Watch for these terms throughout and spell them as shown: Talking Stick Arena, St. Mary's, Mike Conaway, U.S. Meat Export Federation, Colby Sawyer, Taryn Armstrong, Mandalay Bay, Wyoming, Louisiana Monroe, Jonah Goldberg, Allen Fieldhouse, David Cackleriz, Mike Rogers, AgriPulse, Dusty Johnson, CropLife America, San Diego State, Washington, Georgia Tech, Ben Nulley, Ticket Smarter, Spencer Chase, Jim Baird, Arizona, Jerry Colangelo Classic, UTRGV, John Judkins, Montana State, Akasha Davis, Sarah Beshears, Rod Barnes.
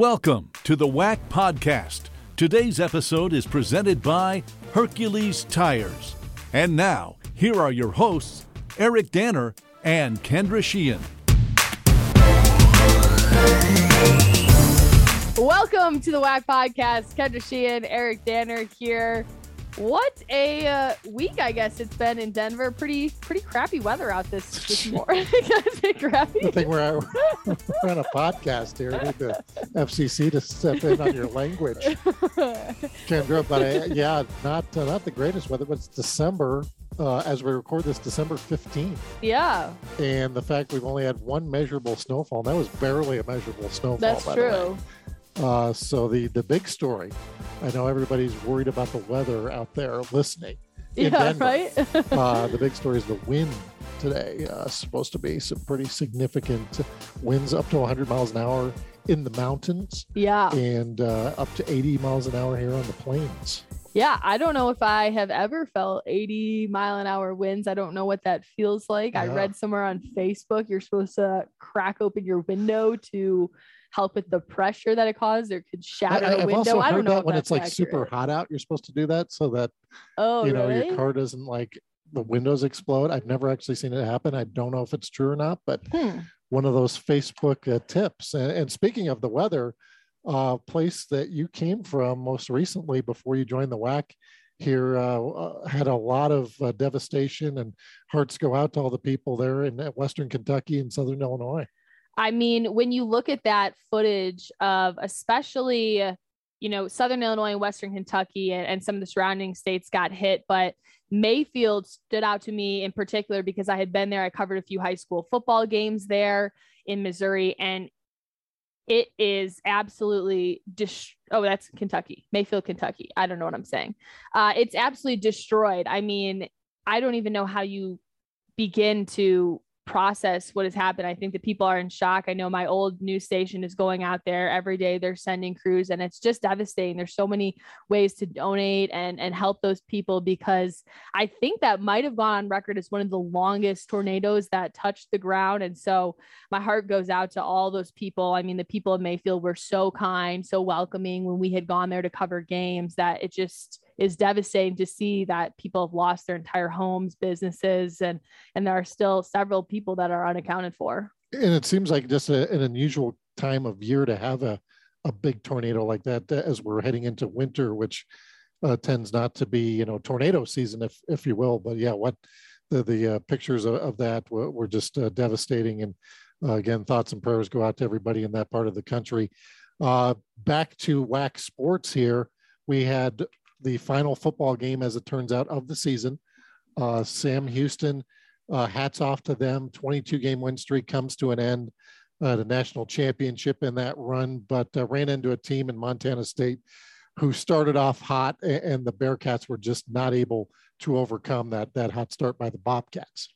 Welcome to the WAC Podcast. Today's episode is presented by Hercules Tires. And now, here are your hosts, Eric Danner and Kendra Sheehan. Welcome to the WAC Podcast. Kendra Sheehan, Eric Danner here. What a week, I guess it's been in Denver. Pretty crappy weather out this morning. Crappy. I think we're on a podcast here. I need the FCC to step in on your language, Kendra. But not the greatest weather. But it's December as we record this, December 15th. Yeah. And the fact we've only had one measurable snowfall. That was barely a measurable snowfall. That's by true. The way. So the big story, I know everybody's worried about the weather out there listening. Yeah, Denver, right? The big story is the wind today. Supposed to be some pretty significant winds up to 100 miles an hour in the mountains. Yeah. And up to 80 miles an hour here on the plains. Yeah, I don't know if I have ever felt 80 mile an hour winds. I don't know what that feels like. Yeah. I read somewhere on Facebook, you're supposed to crack open your window to help with the pressure that it caused or could shatter a window. Also I don't know that when it's like accurate. Super hot out, you're supposed to do that so that really? Your car doesn't like the windows explode. I've never actually seen it happen. I don't know if it's true or not, but one of those Facebook tips. And speaking of the weather, place that you came from most recently before you joined the WAC here had a lot of devastation, and hearts go out to all the people there in Western Kentucky and Southern Illinois. I mean, when you look at that footage of especially, Southern Illinois and Western Kentucky and some of the surrounding states got hit, but Mayfield stood out to me in particular because I had been there. I covered a few high school football games there in Missouri, and it is absolutely that's Kentucky, Mayfield, Kentucky. I don't know what I'm saying. It's absolutely destroyed. I mean, I don't even know how you begin to process what has happened. I think that people are in shock. I know my old news station is going out there every day. They're sending crews, and it's just devastating. There's so many ways to donate and help those people, because I think that might have gone on record as one of the longest tornadoes that touched the ground. And so my heart goes out to all those people. I mean, the people of Mayfield were so kind, so welcoming when we had gone there to cover games, that it just is devastating to see that people have lost their entire homes, businesses, and there are still several people that are unaccounted for. And it seems like just an unusual time of year to have a big tornado like that as we're heading into winter, which tends not to be, tornado season, if you will. But yeah, what the pictures of that were just devastating. And again, thoughts and prayers go out to everybody in that part of the country. Back to WAC sports here. We had the final football game, as it turns out, of the season. Sam Houston, hats off to them. 22-game win streak comes to an end, the national championship in that run, but ran into a team in Montana State who started off hot, and the Bearcats were just not able to overcome that hot start by the Bobcats.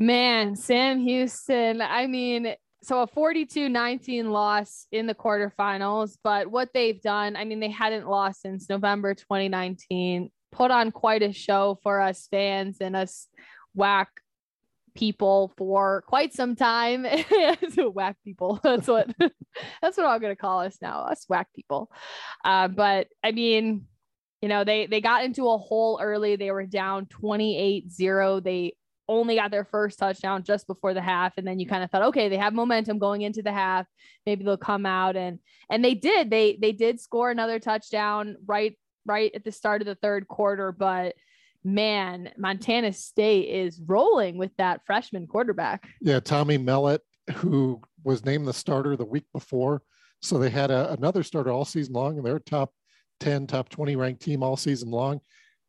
Man, Sam Houston, I mean, so a 42-19 loss in the quarterfinals, but what they've done, I mean, they hadn't lost since November 2019, put on quite a show for us fans and us WAC people for quite some time. So WAC people, that's what I'm going to call us now, us WAC people. But I mean, they got into a hole early. They were down 28-0. They only got their first touchdown just before the half. And then you kind of thought, okay, they have momentum going into the half. Maybe they'll come out. And they did, they did score another touchdown right at the start of the third quarter. But man, Montana State is rolling with that freshman quarterback. Yeah. Tommy Mellett, who was named the starter the week before. So they had another starter all season long, and they're top 10, top 20 ranked team all season long.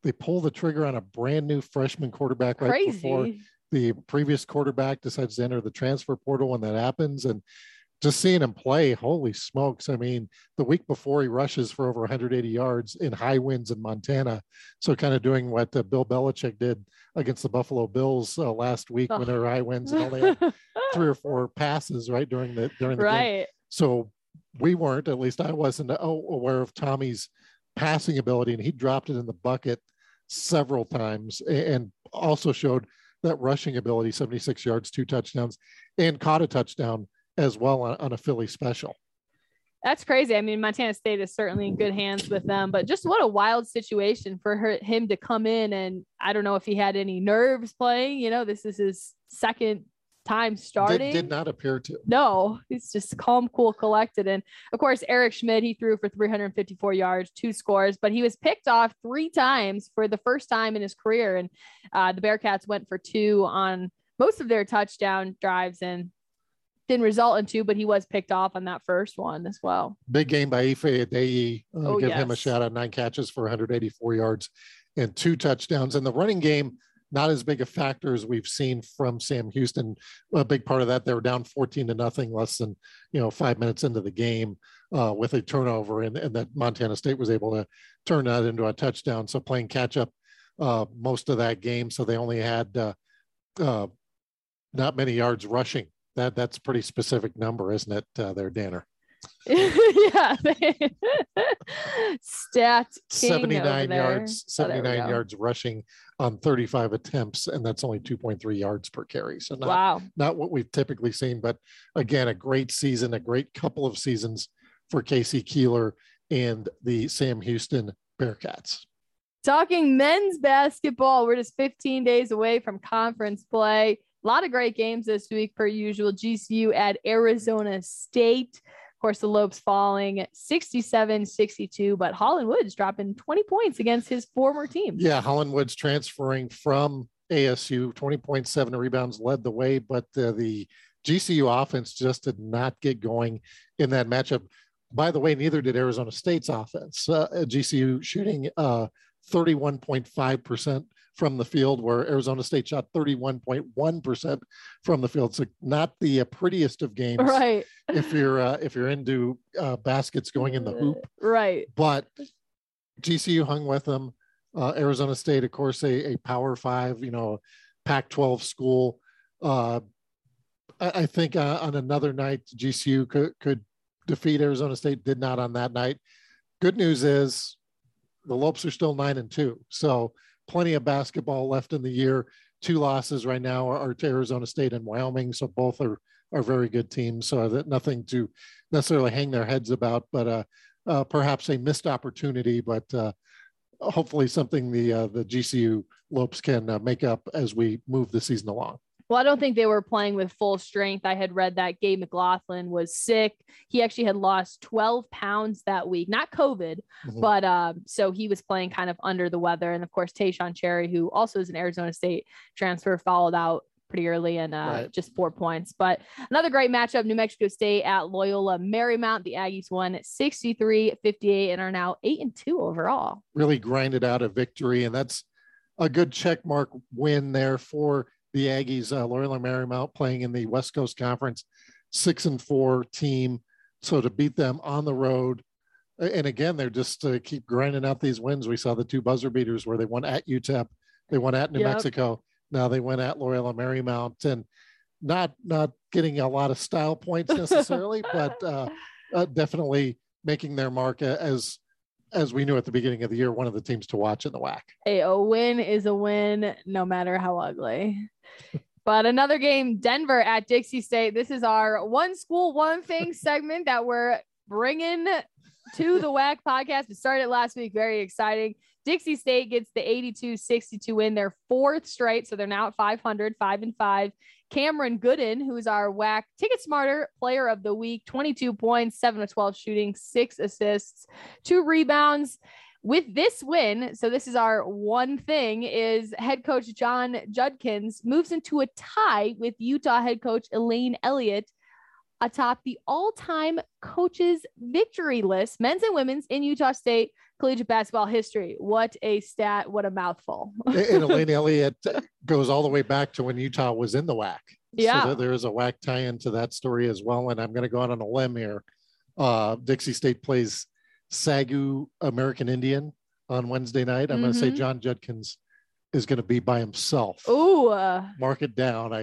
They pull the trigger on a brand new freshman quarterback right Crazy. Before the previous quarterback decides to enter the transfer portal when that happens. And just seeing him play, holy smokes. I mean, the week before he rushes for over 180 yards in high winds in Montana. So kind of doing what Bill Belichick did against the Buffalo Bills last week when there were high winds and only had 3 or 4 passes right during the game. So we weren't, at least I wasn't aware of Tommy's passing ability, and he dropped it in the bucket several times, and also showed that rushing ability, 76 yards, 2 touchdowns, and caught a touchdown as well on a Philly special. that's crazy. I mean, Montana State is certainly in good hands with them, but just what a wild situation for him to come in. And I don't know if he had any nerves playing, you know, this is his second time starting. Did not appear to. No, he's just calm, cool, collected. And of course, Eric Schmidt, he threw for 354 yards, 2 scores, but he was picked off 3 times for the first time in his career. And the Bearcats went for 2 on most of their touchdown drives and didn't result in 2, but he was picked off on that first one as well. Big game by Ife Adeyi. Give him a shout out. 9 catches for 184 yards and 2 touchdowns. And the running game, not as big a factor as we've seen from Sam Houston. A big part of that, they were down 14-0, less than 5 minutes into the game with a turnover, and that Montana State was able to turn that into a touchdown. So playing catch up most of that game. So they only had not many yards rushing. That's a pretty specific number, isn't it, there, Danner? Yeah. Stat king 79 yards, 79 yards rushing on 35 attempts, and that's only 2.3 yards per carry. So not what we've typically seen, but again, a great season, a great couple of seasons for Casey Keeler and the Sam Houston Bearcats. Talking men's basketball, we're just 15 days away from conference play. A lot of great games this week, per usual. GCU at Arizona State. Of course, the Lopes falling 67-62, but Holland Woods dropping 20 points against his former team. Yeah, Holland Woods transferring from ASU, 20.7 rebounds led the way, but the GCU offense just did not get going in that matchup. By the way, neither did Arizona State's offense. GCU shooting 31.5% from the field, where Arizona State shot 31.1% from the field. So not the prettiest of games, right? If you're into baskets going in the hoop, right? But GCU hung with them. Arizona State, of course, a Power Five, Pac-12 school. I think on another night, GCU could defeat Arizona State. Did not on that night. Good news is the Lopes are still 9-2. So plenty of basketball left in the year. 2 losses right now are to Arizona State and Wyoming. So both are very good teams. So that nothing to necessarily hang their heads about, but perhaps a missed opportunity, but hopefully something the GCU Lopes can make up as we move the season along. Well, I don't think they were playing with full strength. I had read that Gabe McLaughlin was sick. He actually had lost 12 pounds that week, not COVID, but so he was playing kind of under the weather. And of course, Tayshawn Cherry, who also is an Arizona State transfer, followed out pretty early and just 4 points. But another great matchup, New Mexico State at Loyola Marymount. The Aggies won 63-58 and are now 8-2 overall. Really grinded out a victory. And that's a good checkmark win there for the Aggies. Loyola Marymount playing in the West Coast Conference, 6-4 team. So to beat them on the road, and again, they're just keep grinding out these wins. We saw the 2 buzzer beaters where they won at UTEP, they won at New Mexico. Now they went at Loyola Marymount, and not getting a lot of style points necessarily, but definitely making their mark as we knew at the beginning of the year, one of the teams to watch in the WAC. A win is a win, no matter how ugly. But another game, Denver at Dixie State. This is our one school, one thing segment that we're bringing to the WAC podcast. We started last week. Very exciting. Dixie State gets the 82-62 win, their 4th straight. So they're now at 500, 5-5. Cameron Gooden, who's our WAC Ticket Smarter Player of the Week, 22 points, 7-12 shooting, 6 assists, 2 rebounds. With this win, so this is our one thing, is head coach John Judkins moves into a tie with Utah head coach Elaine Elliott atop the all-time coaches victory list, men's and women's, in Utah State collegiate basketball history. What a stat, what a mouthful. And Elaine Elliott goes all the way back to when Utah was in the WAC. Yeah. So there is a WAC tie-in to that story as well. And I'm going to go out on a limb here. Dixie State plays Sagu American Indian on Wednesday night. I'm going to say John Judkins is going to be by himself. Ooh. Mark it down.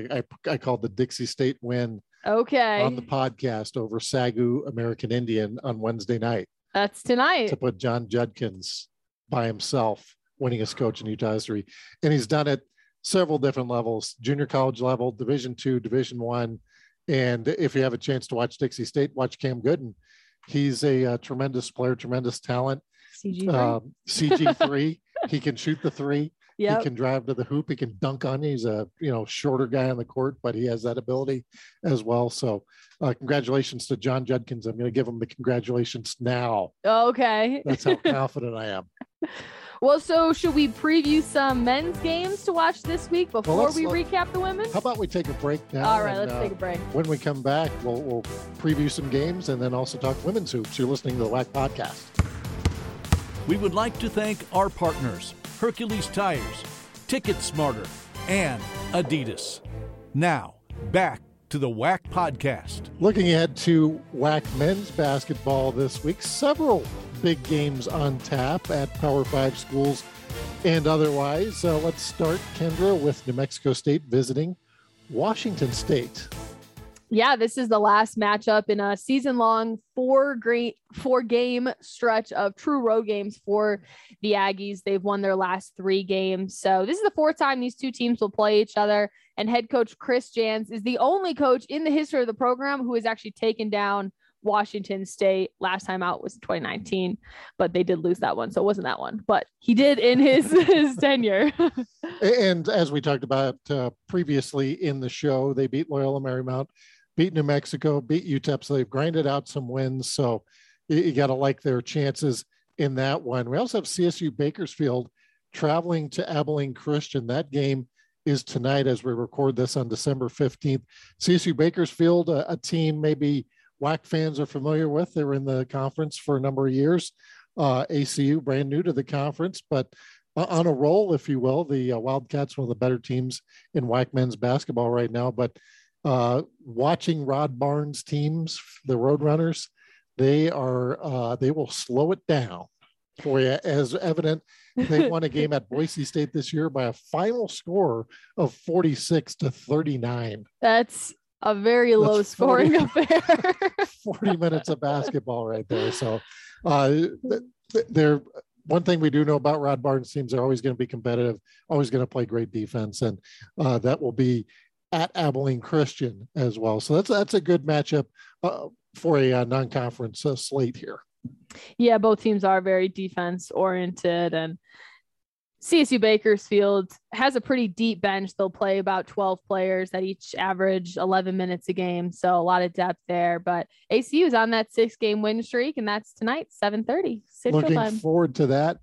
I called the Dixie State win on the podcast over Sagu American Indian on Wednesday night. That's tonight. To put John Judkins by himself, winningest coach in Utah history. And he's done it several different levels, junior college level, Division II, Division I. And if you have a chance to watch Dixie State, watch Cam Gooden. He's a tremendous player, tremendous talent. CG3. CG3. He can shoot the three. Yep. He can drive to the hoop. He can dunk on you. He's a, you know, shorter guy on the court, but he has that ability as well. So congratulations to John Judkins. I'm going to give him the congratulations now. Okay. That's how confident I am. Well, so should we preview some men's games to watch this week before recap the women's? How about we take a break now? All right, let's take a break. When we come back, we'll preview some games and then also talk women's hoops. You're listening to the WAC Podcast. We would like to thank our partners, Hercules Tires, Ticket Smarter, and Adidas. Now, back to the WAC Podcast. Looking ahead to WAC men's basketball this week, several big games on tap at Power 5 schools and otherwise. Let's start, Kendra, with New Mexico State visiting Washington State. Yeah, this is the last matchup in a season-long four-game stretch of true road games for the Aggies. They've won their last three games. So this is the fourth time these two teams will play each other. And head coach Chris Jans is the only coach in the history of the program who has actually taken down Washington State. Last time out was 2019, but they did lose that one. So it wasn't that one, but he did in his tenure. And as we talked about previously in the show, they beat Loyola Marymount, beat New Mexico, beat UTEP. So they've grinded out some wins. So you got to like their chances in that one. We also have CSU Bakersfield traveling to Abilene Christian. That game is tonight as we record this on December 15th. CSU Bakersfield, a team maybe WAC fans are familiar with. They were in the conference for a number of years. ACU, brand new to the conference, but on a roll, if you will. The Wildcats, one of the better teams in WAC men's basketball right now. But watching Rod Barnes' teams, the Roadrunners, they will slow it down for you, as evident. They won a game at Boise State this year by a final score of 46-39. That's a very low scoring affair. 40 minutes of basketball right there. So one thing we do know about Rod Barnes' teams, they're always going to be competitive, always going to play great defense. And that will be at Abilene Christian as well. So that's a good matchup for a non-conference slate here. Yeah, both teams are very defense oriented, and CSU Bakersfield has a pretty deep bench. They'll play about 12 players that each average 11 minutes a game. So a lot of depth there, but ACU is on that 6-game win streak, and that's tonight, 7:30. Looking forward to that.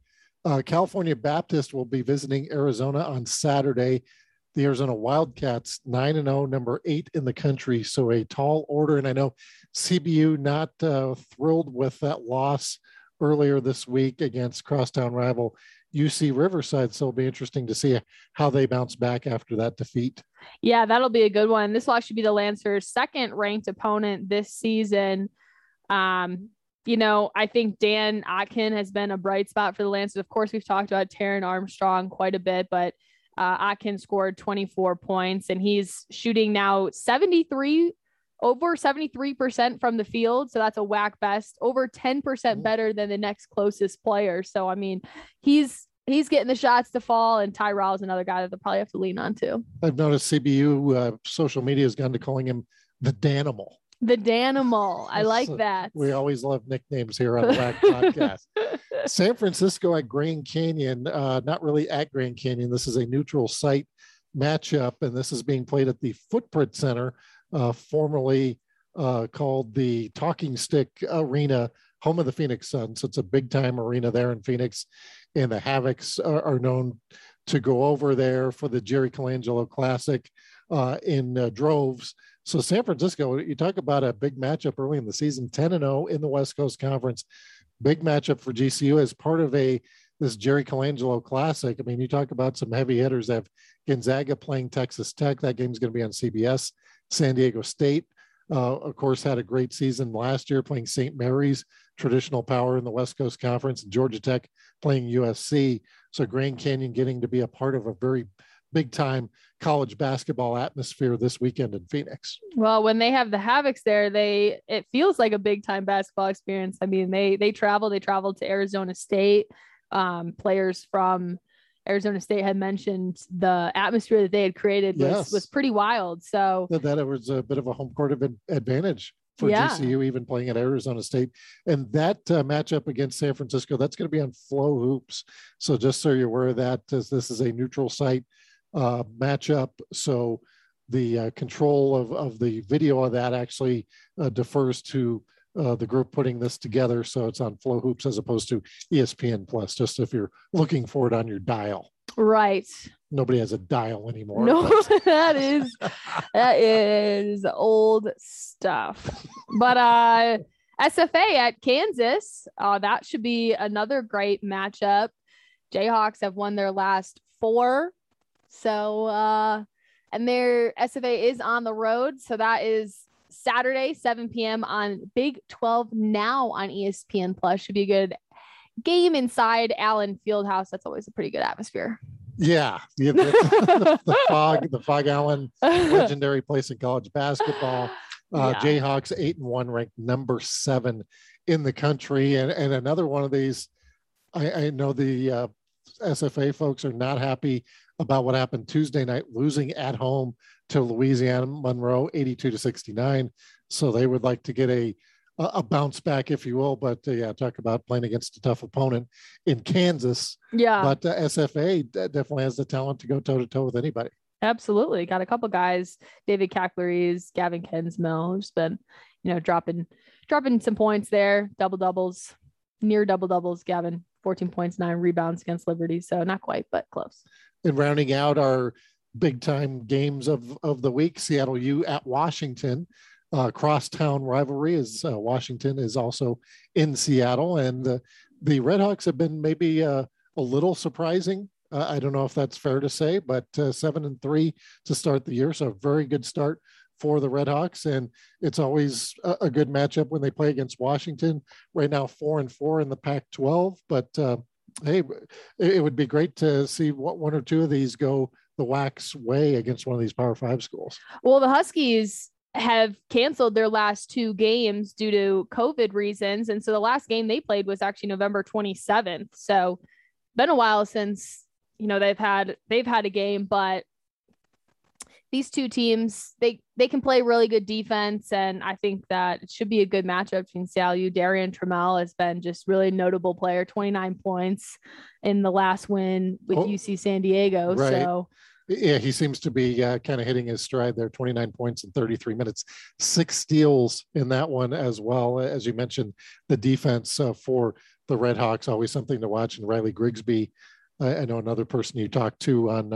California Baptist will be visiting Arizona on Saturday. The Arizona Wildcats, 9-0, number 8 in the country. So a tall order. And I know CBU not thrilled with that loss earlier this week against crosstown rival UC Riverside. So it'll be interesting to see how they bounce back after that defeat. Yeah, that'll be a good one. This will actually be the Lancers' second ranked opponent this season. I think Dan Otkin has been a bright spot for the Lancers. Of course, we've talked about Taryn Armstrong quite a bit, but Otkin scored 24 points, and he's shooting now over 73% from the field. So that's a WAC best, over 10% better than the next closest player. So, I mean, he's getting the shots to fall, and Tyrell is another guy that they'll probably have to lean on too. I've noticed CBU social media has gone to calling him the Danimal. The Danimal. I like that. We always love nicknames here on the WAC Podcast. San Francisco at Grand Canyon, not really at Grand Canyon. This is a neutral site matchup, and this is being played at the Footprint Center, formerly called the Talking Stick Arena, home of the Phoenix Suns. So it's a big time arena there in Phoenix, and the Havocs are known to go over there for the Jerry Colangelo Classic in droves. So San Francisco, you talk about a big matchup early in the season, 10-0 in the West Coast Conference. Big matchup for GCU as part of this Jerry Colangelo Classic. I mean, you talk about some heavy hitters. They have Gonzaga playing Texas Tech. That game's going to be on CBS. San Diego State, of course, had a great season last year playing St. Mary's, traditional power in the West Coast Conference, and Georgia Tech playing USC. So Grand Canyon getting to be a part of a very big-time college basketball atmosphere this weekend in Phoenix. Well, when they have the Havocs there, it feels like a big-time basketball experience. I mean, they traveled to Arizona State. Players from Arizona State had mentioned the atmosphere that they had created was pretty wild. So that it was a bit of a home court advantage for GCU, even playing at Arizona State. And that matchup against San Francisco, that's going to be on FloHoops. So just so you're aware of that, as this is a neutral site matchup. So the control of the video of that actually defers to the group putting this together. So it's on FloHoops as opposed to ESPN Plus, just if you're looking for it on your dial. Right. Nobody has a dial anymore. No, that is old stuff. But SFA at Kansas, that should be another great matchup. Jayhawks have won their last 4. So, and their SFA is on the road. So that is Saturday, 7 p.m. on Big 12 Now on ESPN Plus. Should be a good game inside Allen Fieldhouse. That's always a pretty good atmosphere. Yeah. The Fog Allen, legendary place in college basketball. Jayhawks 8-1, ranked number 7 in the country. And another one of these, I know the SFA folks are not happy about what happened Tuesday night, losing at home to Louisiana Monroe 82-69. So they would like to get a bounce back, if you will, but yeah, talk about playing against a tough opponent in Kansas. Yeah. But SFA definitely has the talent to go toe to toe with anybody. Absolutely. Got a couple guys, David Cackleriz, Gavin Kensmill, who's been, you know, dropping some points there, near double doubles, Gavin, 14 points, 9 rebounds against Liberty. So not quite, but close. And rounding out our big time games of the week, Seattle U at Washington. Crosstown rivalry is Washington is also in Seattle, and the Redhawks have been maybe a little surprising. I don't know if that's fair to say, but 7-3 to start the year. So a very good start for the Redhawks, and it's always a good matchup when they play against Washington. Right now, 4-4 in the Pac-12, but hey, it would be great to see what one or two of these go the WAC's way against one of these Power 5 schools. Well, the Huskies have canceled their last 2 games due to COVID reasons. And so the last game they played was actually November 27th. So been a while since, you know, they've had a game, but these 2 teams, they can play really good defense. And I think that it should be a good matchup between Seattle U. Darian Trammell has been just really notable player, 29 points in the last win with UC San Diego. Right. So yeah, he seems to be kind of hitting his stride there, 29 points in 33 minutes, 6 steals in that one as well. As you mentioned, the defense for the Red Hawks, always something to watch. And Riley Grigsby, I know another person you talked to on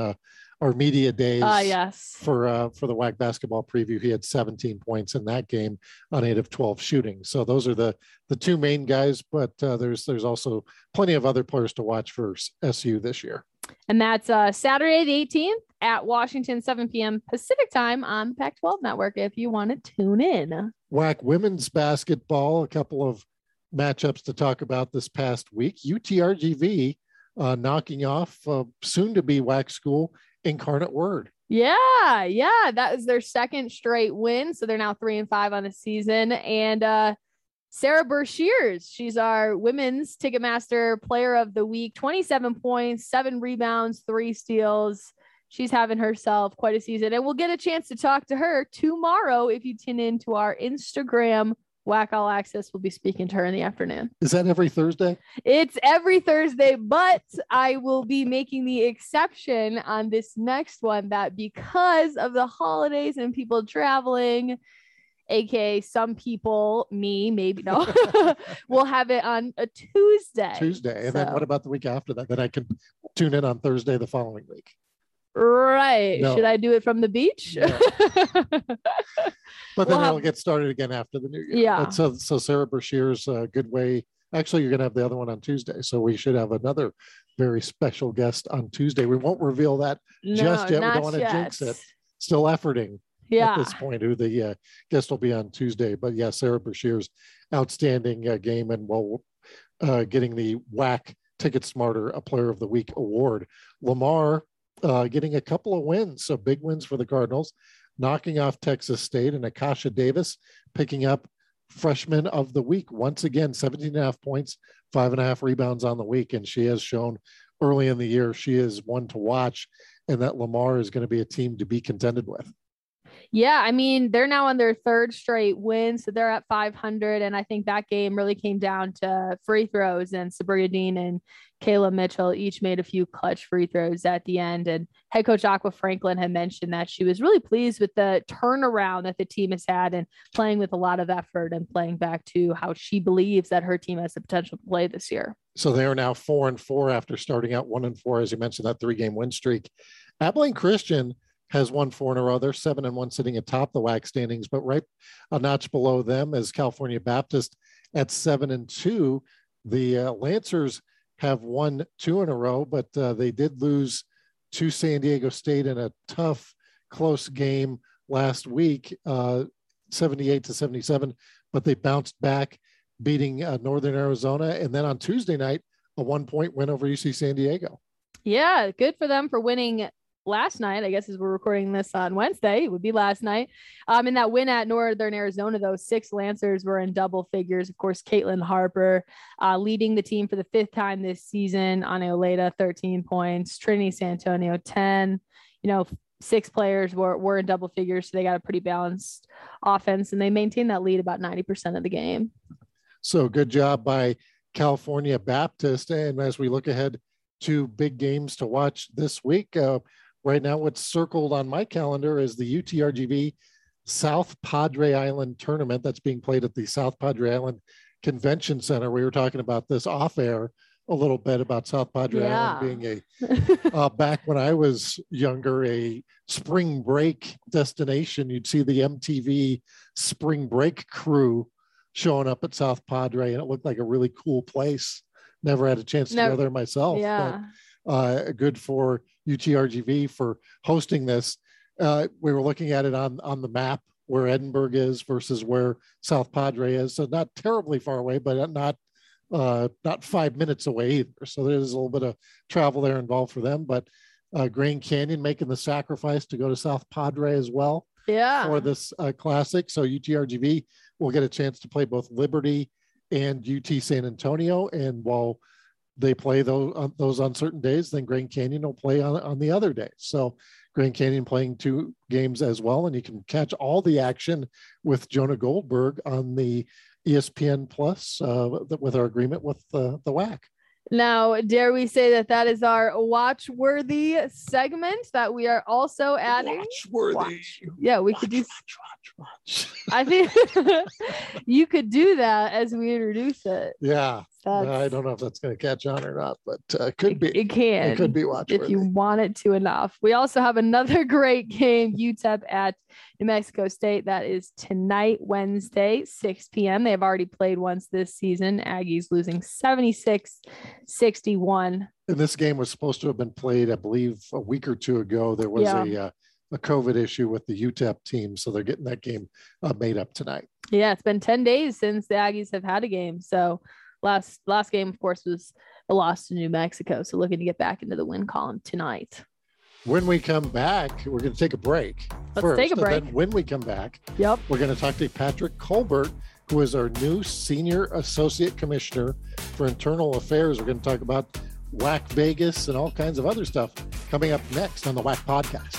our media days for the WAC basketball preview. He had 17 points in that game on 8 of 12 shooting. So those are the 2 main guys, but there's also plenty of other players to watch for SU this year. And that's Saturday, the 18th at Washington, 7 p.m. Pacific time on the Pac-12 Network if you want to tune in. WAC women's basketball, a couple of matchups to talk about this past week. UTRGV knocking off soon-to-be WAC school, Incarnate Word. Yeah. That is their 2nd straight win. So they're now 3-5 on the season. And Sarah Beshears, she's our women's Ticketmaster player of the week, 27 points, 7 rebounds, 3 steals. She's having herself quite a season, and we'll get a chance to talk to her tomorrow. If you tune into our Instagram, WAC All Access, we'll be speaking to her in the afternoon. Is that every Thursday? It's every Thursday, but I will be making the exception on this next one that because of the holidays and people traveling, AKA some people, me, maybe no, we'll have it on a Tuesday. And then what about the week after that? Then I can tune in on Thursday the following week. Right. No. Should I do it from the beach? No. But then it'll get started again after the new year. Yeah. But so Sarah Beshears, a good way. Actually, you're going to have the other one on Tuesday. So we should have another very special guest on Tuesday. We won't reveal that just yet. We don't want to jinx it. Still efforting. Yeah. At this point, who the guest will be on Tuesday. But yeah, Sarah Beshears, outstanding game, and getting the WAC Ticket Smarter a Player of the Week award. Lamar getting a couple of wins, so big wins for the Cardinals, knocking off Texas State, and Akasha Davis picking up Freshman of the Week once again, 17.5 points, 5.5 rebounds on the week, and she has shown early in the year she is one to watch, and that Lamar is going to be a team to be contended with. Yeah, I mean, they're now on their third straight win, so they're at 500, and I think that game really came down to free throws, and Sabrina Dean and Kayla Mitchell each made a few clutch free throws at the end, and head coach Aqua Franklin had mentioned that she was really pleased with the turnaround that the team has had and playing with a lot of effort and playing back to how she believes that her team has the potential to play this year. So they are now 4-4 after starting out 1-4, as you mentioned, that 3-game win streak. Abilene Christian has won 4 in a row. They're 7-1 sitting atop the WAC standings, but right a notch below them is California Baptist at 7-2. The Lancers have won 2 in a row, but they did lose to San Diego State in a tough, close game last week, 78-77, but they bounced back, beating Northern Arizona. And then on Tuesday night, a 1-point win over UC San Diego. Yeah, good for them for winning last night, I guess, as we're recording this on Wednesday, it would be last night. In that win at Northern Arizona, though, 6 Lancers were in double figures. Of course, Caitlin Harper leading the team for the 5th time this season. Ana Oleta, 13 points. Trinity Santonio, 10. You know, 6 players were in double figures, so they got a pretty balanced offense, and they maintained that lead about 90% of the game. So good job by California Baptist. And as we look ahead to big games to watch this week, right now, what's circled on my calendar is the UTRGV South Padre Island tournament that's being played at the South Padre Island Convention Center. We were talking about this off air a little bit about South Padre Island being a back when I was younger, a spring break destination. You'd see the MTV spring break crew showing up at South Padre, and it looked like a really cool place. Never had a chance to go there myself. Yeah. But good for UTRGV for hosting this. We were looking at it on the map where Edinburgh is versus where South Padre is. So not terribly far away, but not 5 minutes away either. So there's a little bit of travel there involved for them. But Grand Canyon making the sacrifice to go to South Padre as well for this classic. So UTRGV will get a chance to play both Liberty and UT San Antonio. And while they play those uncertain days, then Grand Canyon will play on the other day. So Grand Canyon playing 2 games as well, and you can catch all the action with Jonah Goldberg on the ESPN Plus with our agreement with the WAC. Now, dare we say that is our watch-worthy segment that we are also adding? Watch-worthy. Watch. Yeah, we could do... Watch. I think you could do that as we introduce it. Yeah. I don't know if that's going to catch on or not, but it could be. It can. It could be watch-worthy. If you want it to enough. We also have another great game, UTEP at New Mexico State. That is tonight, Wednesday, 6 p.m. They have already played once this season. Aggies losing 76-61. And this game was supposed to have been played, I believe, a week or two ago. There was a COVID issue with the UTEP team, so they're getting that game made up tonight. Yeah, it's been 10 days since the Aggies have had a game, so... Last game, of course, was a loss to New Mexico. So looking to get back into the win column tonight. When we come back, we're going to take a break. Let's take a break. And then when we come back, we're going to talk to Patrick Colbert, who is our new Senior Associate Commissioner for Internal Affairs. We're going to talk about WAC Vegas and all kinds of other stuff coming up next on the WAC Podcast.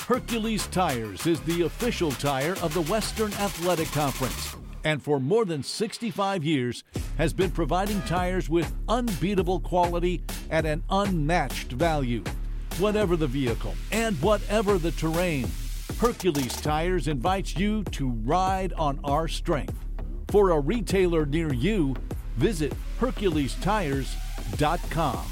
Hercules Tires is the official tire of the Western Athletic Conference, and for more than 65 years has been providing tires with unbeatable quality at an unmatched value. Whatever the vehicle and whatever the terrain, Hercules Tires invites you to ride on our strength. For a retailer near you, visit HerculesTires.com.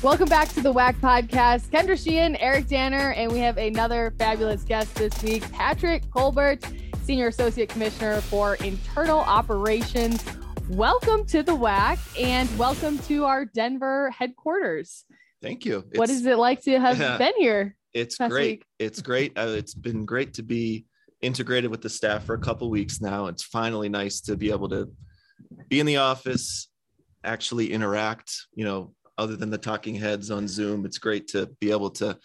Welcome back to the WAC Podcast. Kendra Sheehan, Eric Danner, and we have another fabulous guest this week, Patrick Colbert, Senior Associate Commissioner for Internal Operations. Welcome to the WAC, and welcome to our Denver headquarters. Thank you. What is it like to have been here? It's great. It's great. It's been great to be integrated with the staff for a couple weeks now. It's finally nice to be able to be in the office, actually interact, other than the talking heads on Zoom. It's great to be able to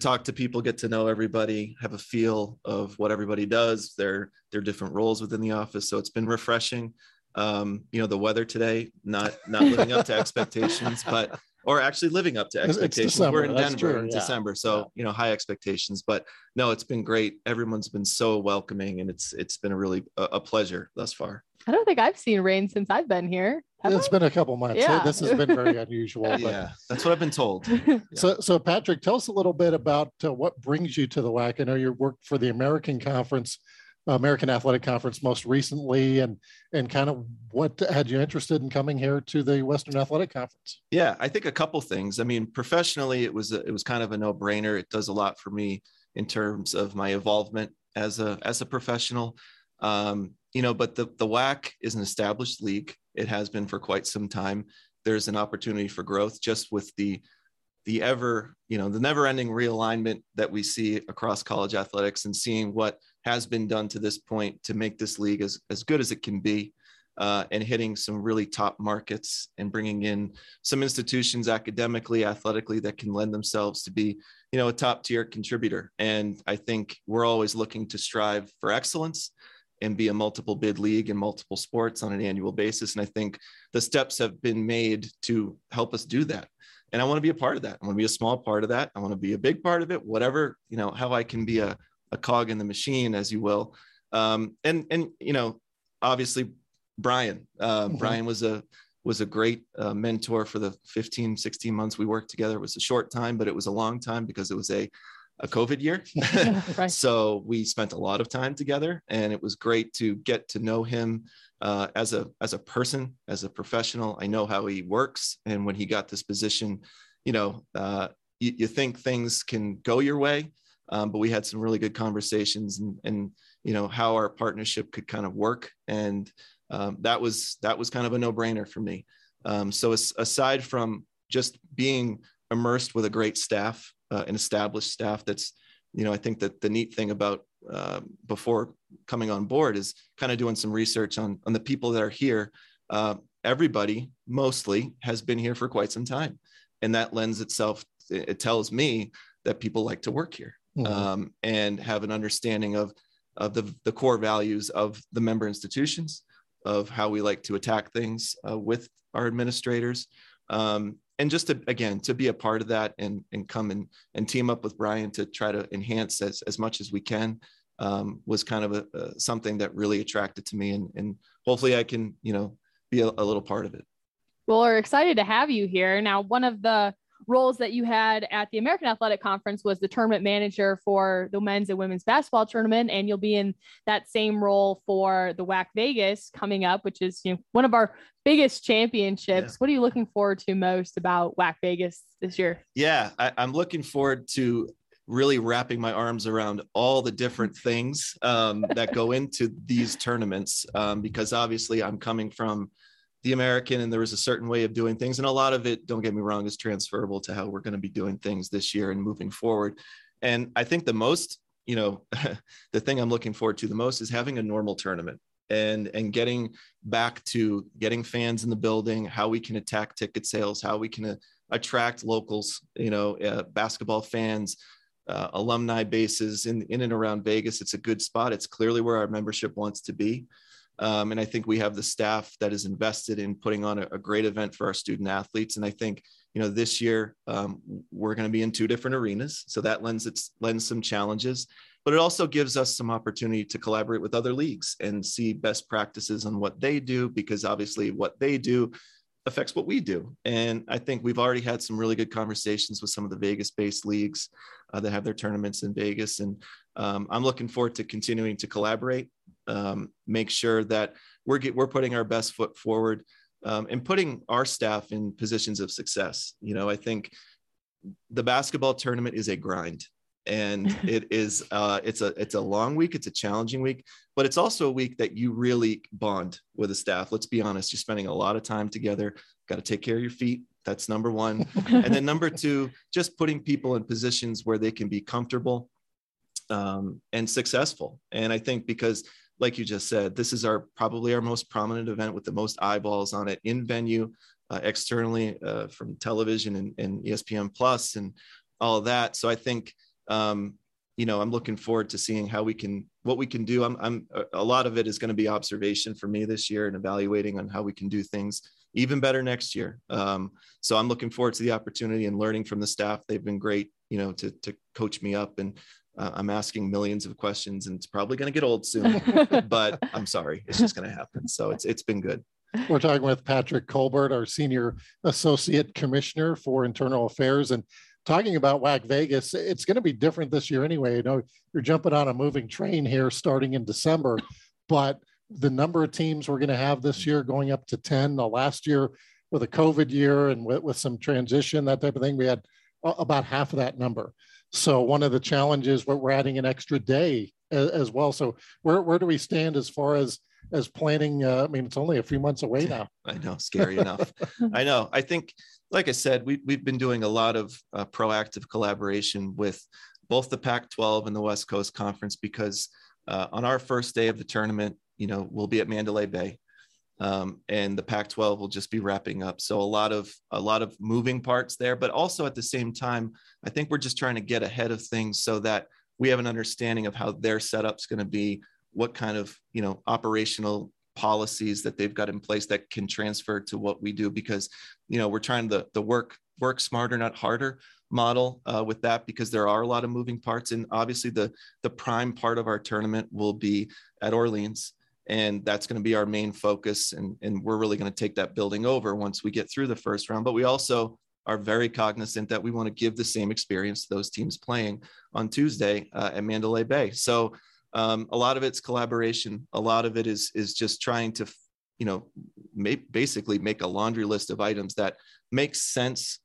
talk to people, get to know everybody, have a feel of what everybody does, their different roles within the office. So it's been refreshing. The weather today, not living up to expectations, but or actually living up to expectations. We're in Denver in December, so you know, high expectations. But no, it's been great. Everyone's been so welcoming, and it's been a really a pleasure thus far. I don't think I've seen rain since I've been here. It's been a couple months. Yeah. This has been very unusual. But... yeah, that's what I've been told. Yeah. So Patrick, tell us a little bit about what brings you to the WAC. I know you worked for the American Athletic Conference most recently, and kind of what had you interested in coming here to the Western Athletic Conference? Yeah, I think a couple things. I mean, professionally, it was kind of a no-brainer. It does a lot for me in terms of my involvement as a professional. You know, but the WAC is an established league. It has been for quite some time. There's an opportunity for growth just with the never-ending realignment that we see across college athletics, and seeing what has been done to this point to make this league as good as it can be, and hitting some really top markets and bringing in some institutions academically, athletically, that can lend themselves to be, you know, a top-tier contributor. And I think we're always looking to strive for excellence and be a multiple bid league in multiple sports on an annual basis. And I think the steps have been made to help us do that. And I want to be a part of that. I want to be a small part of that. I want to be a big part of it, whatever, you know, how I can be a cog in the machine, as you will. And, you know, obviously Brian was a great mentor for the 15, 16 months we worked together. It was a short time, but it was a long time because it was a COVID year. Right. So we spent a lot of time together, and it was great to get to know him as a person, as a professional. I know how he works. And when he got this position, you know, you think things can go your way, but we had some really good conversations and, you know, how our partnership could kind of work. And that was kind of a no-brainer for me. So aside from just being immersed with a great staff, an established staff, that's, you know, I think that the neat thing about before coming on board is kind of doing some research on the people that are here. Everybody mostly has been here for quite some time, and that lends itself. It tells me that people like to work here, and have an understanding of the core values of the member institutions, of how we like to attack things with our administrators. And just to be a part of that and come and team up with Brian to try to enhance as much as we can, was kind of something that really attracted to me. And hopefully I can, you know, be a little part of it. Well, we're excited to have you here. Now, one of the roles that you had at the American Athletic Conference was the tournament manager for the men's and women's basketball tournament. And you'll be in that same role for the WAC Vegas coming up, which is, you know, one of our biggest championships. Yeah. What are you looking forward to most about WAC Vegas this year? Yeah, I'm looking forward to really wrapping my arms around all the different things that go into these tournaments, because obviously I'm coming from the American, and there was a certain way of doing things. And a lot of it, don't get me wrong, is transferable to how we're going to be doing things this year and moving forward. And I think the most, you know, the thing I'm looking forward to the most is having a normal tournament and getting back to getting fans in the building, how we can attack ticket sales, how we can attract locals, you know, basketball fans, alumni bases in and around Vegas. It's a good spot. It's clearly where our membership wants to be. And I think we have the staff that is invested in putting on a great event for our student athletes. And I think, you know, this year we're going to be in two different arenas. So that lends some challenges, but it also gives us some opportunity to collaborate with other leagues and see best practices on what they do, because obviously what they do affects what we do. And I think we've already had some really good conversations with some of the Vegas-based leagues that have their tournaments in Vegas. And I'm looking forward to continuing to collaborate, make sure that we're putting our best foot forward, and putting our staff in positions of success. You know, I think the basketball tournament is a grind, and it is, it's a long week. It's a challenging week, but it's also a week that you really bond with the staff. Let's be honest. You're spending a lot of time together. Got to take care of your feet. That's number one. And then number two, just putting people in positions where they can be comfortable, and successful. And I think because, like you just said, this is probably our most prominent event with the most eyeballs on it in venue, externally, from television and ESPN Plus and all that. So I think, you know, I'm looking forward to seeing what we can do. A lot of it is going to be observation for me this year and evaluating on how we can do things even better next year. So I'm looking forward to the opportunity and learning from the staff. They've been great, you know, to coach me up, and I'm asking millions of questions, and it's probably going to get old soon, but I'm sorry, it's just going to happen. So it's been good. We're talking with Patrick Colbert, our Senior Associate Commissioner for Internal Affairs, and talking about WAC Vegas. It's going to be different this year anyway. You know, you're jumping on a moving train here starting in December, but the number of teams we're going to have this year going up to 10. Now, last year with a COVID year and with some transition, that type of thing, we had about half of that number. So one of the challenges, we're adding an extra day as well. So where do we stand as far as planning? I mean, it's only a few months away now. I know, scary enough. I know. I think, like I said, we've been doing a lot of proactive collaboration with both the Pac-12 and the West Coast Conference, because on our first day of the tournament, you know, we'll be at Mandalay Bay, and the Pac-12 will just be wrapping up. So a lot of moving parts there, but also at the same time, I think we're just trying to get ahead of things so that we have an understanding of how their setup's going to be, what kind of, you know, operational policies that they've got in place that can transfer to what we do, because, you know, we're trying the work smarter, not harder model with that, because there are a lot of moving parts. And obviously the prime part of our tournament will be at Orleans, and that's going to be our main focus. And we're really going to take that building over once we get through the first round. But we also are very cognizant that we want to give the same experience to those teams playing on Tuesday at Mandalay Bay. So a lot of it's collaboration. A lot of it is just trying to, you know, basically make a laundry list of items that makes sense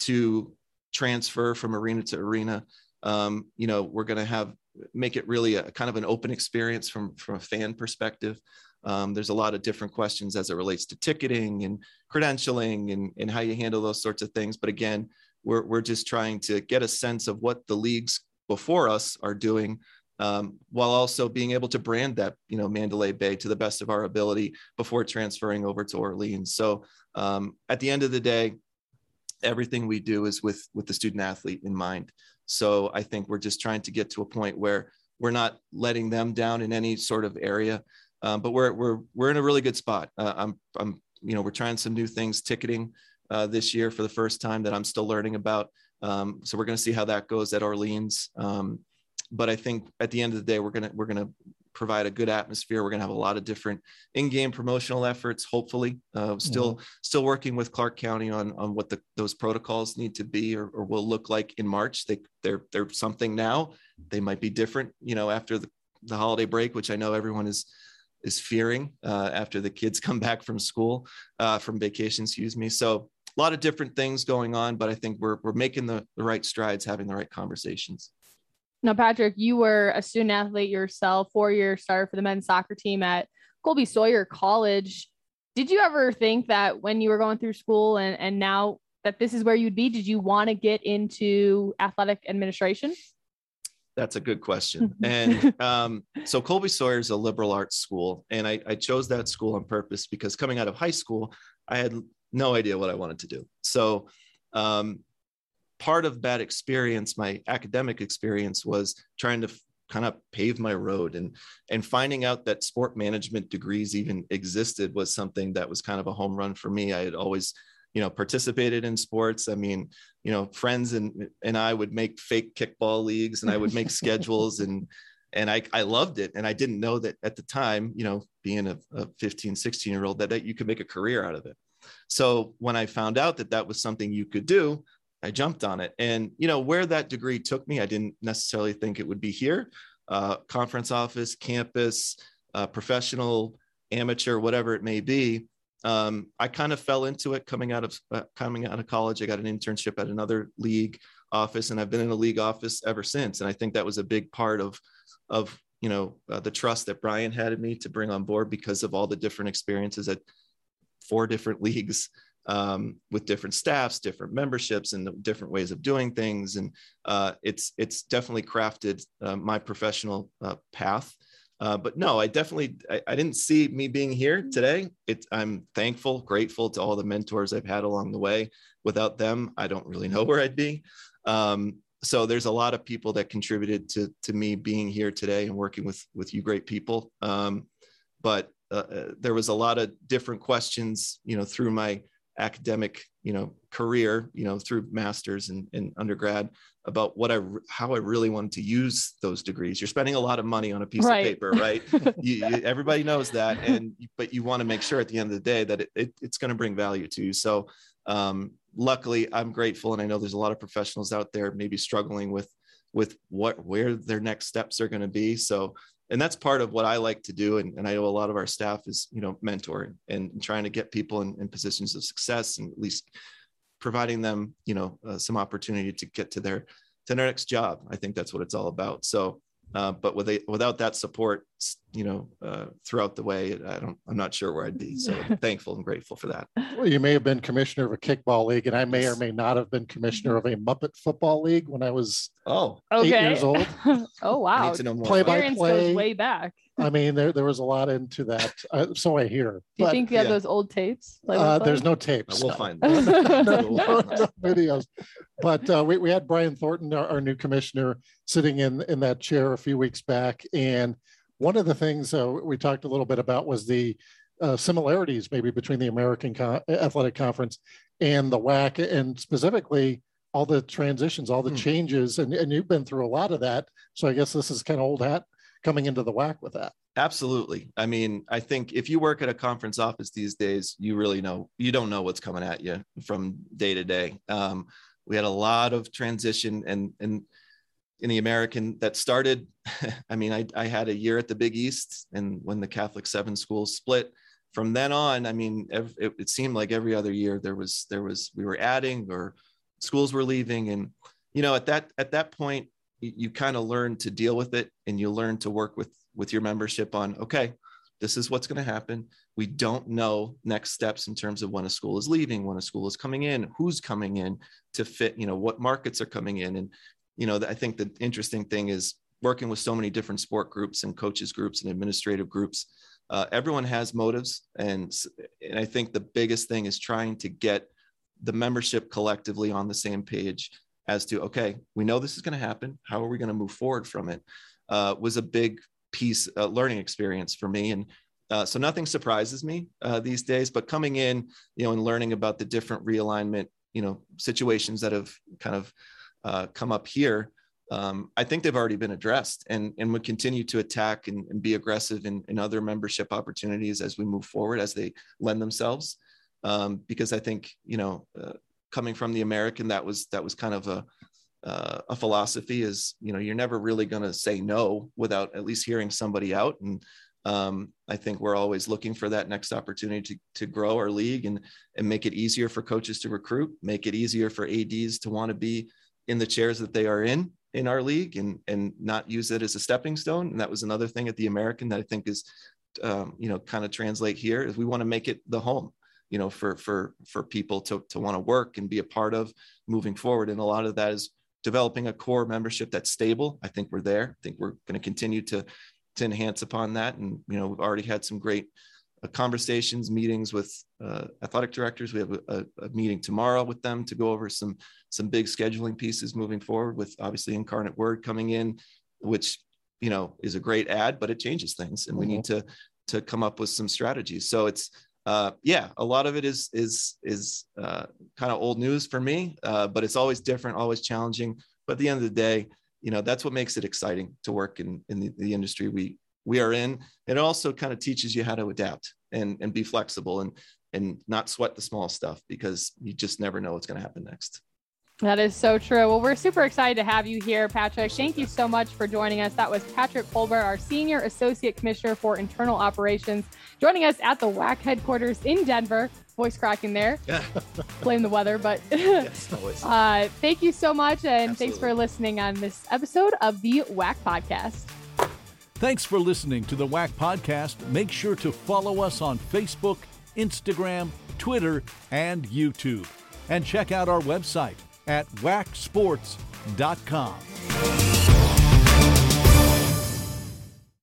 to transfer from arena to arena. You know, we're going to make it really a kind of an open experience from a fan perspective. There's a lot of different questions as it relates to ticketing and credentialing and how you handle those sorts of things. But again, we're just trying to get a sense of what the leagues before us are doing, while also being able to brand that, you know, Mandalay Bay to the best of our ability before transferring over to Orleans. So at the end of the day, everything we do is with the student athlete in mind. So I think we're just trying to get to a point where we're not letting them down in any sort of area, but we're in a really good spot. I'm you know, we're trying some new things, ticketing this year for the first time, that I'm still learning about. So we're going to see how that goes at Orleans. But I think at the end of the day, we're gonna provide a good atmosphere. We're gonna have a lot of different in-game promotional efforts. Hopefully, still working with Clark County on what those protocols need to be or will look like in March. They're something now. They might be different, you know, after the holiday break, which I know everyone is fearing after the kids come back from school, from vacation, excuse me. So a lot of different things going on, but I think we're making the right strides, having the right conversations. Now, Patrick, you were a student athlete yourself, four-year starter for the men's soccer team at Colby Sawyer College. Did you ever think that when you were going through school and now that this is where you'd be, did you want to get into athletic administration? That's a good question. And so Colby Sawyer is a liberal arts school, and I chose that school on purpose because coming out of high school, I had no idea what I wanted to do. So part of that experience, my academic experience, was trying to kind of pave my road, and finding out that sport management degrees even existed was something that was kind of a home run for me. I had always, you know, participated in sports. I mean, you know, friends and I would make fake kickball leagues, and I would make schedules, and I loved it. And I didn't know that at the time, you know, being a 15, 16 year old, that you could make a career out of it. So when I found out that was something you could do, I jumped on it. And, you know, where that degree took me, I didn't necessarily think it would be here. Conference office, campus, professional, amateur, whatever it may be. I kind of fell into it coming out of college. I got an internship at another league office, and I've been in a league office ever since. And I think that was a big part of you know, the trust that Brian had in me to bring on board, because of all the different experiences at four different leagues, with different staffs, different memberships, and the different ways of doing things. And it's definitely crafted my professional path. But no, I didn't see me being here today. I'm thankful, grateful to all the mentors I've had along the way. Without them, I don't really know where I'd be. So there's a lot of people that contributed to me being here today and working with you great people. But there was a lot of different questions, you know, through my academic, you know, career, you know, through master's and undergrad about what how I really wanted to use those degrees. You're spending a lot of money on a piece of paper, right? Everybody knows that. But you want to make sure at the end of the day that it's going to bring value to you. So luckily I'm grateful. And I know there's a lot of professionals out there maybe struggling with where their next steps are going to be. So, and that's part of what I like to do. And I know a lot of our staff is, you know, mentoring and trying to get people in positions of success and at least providing them, you know, some opportunity to get to their next job. I think that's what it's all about. So, but without that support, you know, throughout the way, I'm not sure where I'd be. So thankful and grateful for that. Well, you may have been commissioner of a kickball league, and I may or may not have been commissioner of a Muppet football league when I was 8 years old. Oh, wow. I need to know more. Play-by-play goes way back. I mean, there was a lot into that. So I hear. Do you think you have those old tapes? There's no tapes. We'll find them. No videos. But we had Brian Thornton, our new commissioner, sitting in that chair a few weeks back. And one of the things we talked a little bit about was the similarities maybe between the American Athletic Conference and the WAC, and specifically all the transitions, all the changes. And you've been through a lot of that. So I guess this is kind of old hat coming into the WAC with that. Absolutely. I mean, I think if you work at a conference office these days, you don't know what's coming at you from day to day. We had a lot of transition and in the American that started, I mean, I had a year at the Big East, and when the Catholic 7 schools split from then on, I mean, it seemed like every other year we were adding or schools were leaving. And, you know, at that point, you kind of learn to deal with it, and you learn to work with your membership on, okay, this is what's going to happen. We don't know next steps in terms of when a school is leaving, when a school is coming in, who's coming in to fit, you know, what markets are coming in. And, you know, I think the interesting thing is working with so many different sport groups and coaches groups and administrative groups, everyone has motives. And I think the biggest thing is trying to get the membership collectively on the same page as to, okay, we know this is going to happen. How are we going to move forward from it? Was a big piece, learning experience for me. And so nothing surprises me these days, but coming in, you know, and learning about the different realignment, you know, situations that have kind of come up here, I think they've already been addressed and would continue to attack and be aggressive in other membership opportunities as we move forward, as they lend themselves. Because I think, you know, coming from the American, that was kind of a philosophy is, you know, you're never really going to say no without at least hearing somebody out. And I think we're always looking for that next opportunity to grow our league and make it easier for coaches to recruit, make it easier for ADs to want to be in the chairs that they are in our league and not use it as a stepping stone. And that was another thing at the American that I think is, you know, kind of translate here is we want to make it the home, you know, for people to want to work and be a part of moving forward. And a lot of that is developing a core membership that's stable. I think we're there. I think we're going to continue to enhance upon that. And, you know, we've already had some great conversations, meetings with athletic directors. We have a meeting tomorrow with them to go over some big scheduling pieces moving forward with obviously Incarnate Word coming in, which, you know, is a great add, but it changes things. And we need to come up with some strategies. So it's, a lot of it is kind of old news for me, but it's always different, always challenging. But at the end of the day, you know, that's what makes it exciting to work in the industry we are in. And it also kind of teaches you how to adapt and be flexible and not sweat the small stuff, because you just never know what's going to happen next. That is so true. Well, we're super excited to have you here, Patrick. Thank you so much for joining us. That was Patrick Colbert, our Senior Associate Commissioner for Internal Operations, joining us at the WAC headquarters in Denver. Voice cracking there. Yeah. Blame the weather, but yes, always. Thank you so much. And Absolutely. Thanks for listening on this episode of the WAC Podcast. Thanks for listening to the WAC Podcast. Make sure to follow us on Facebook, Instagram, Twitter, and YouTube. And check out our website at wacsports.com.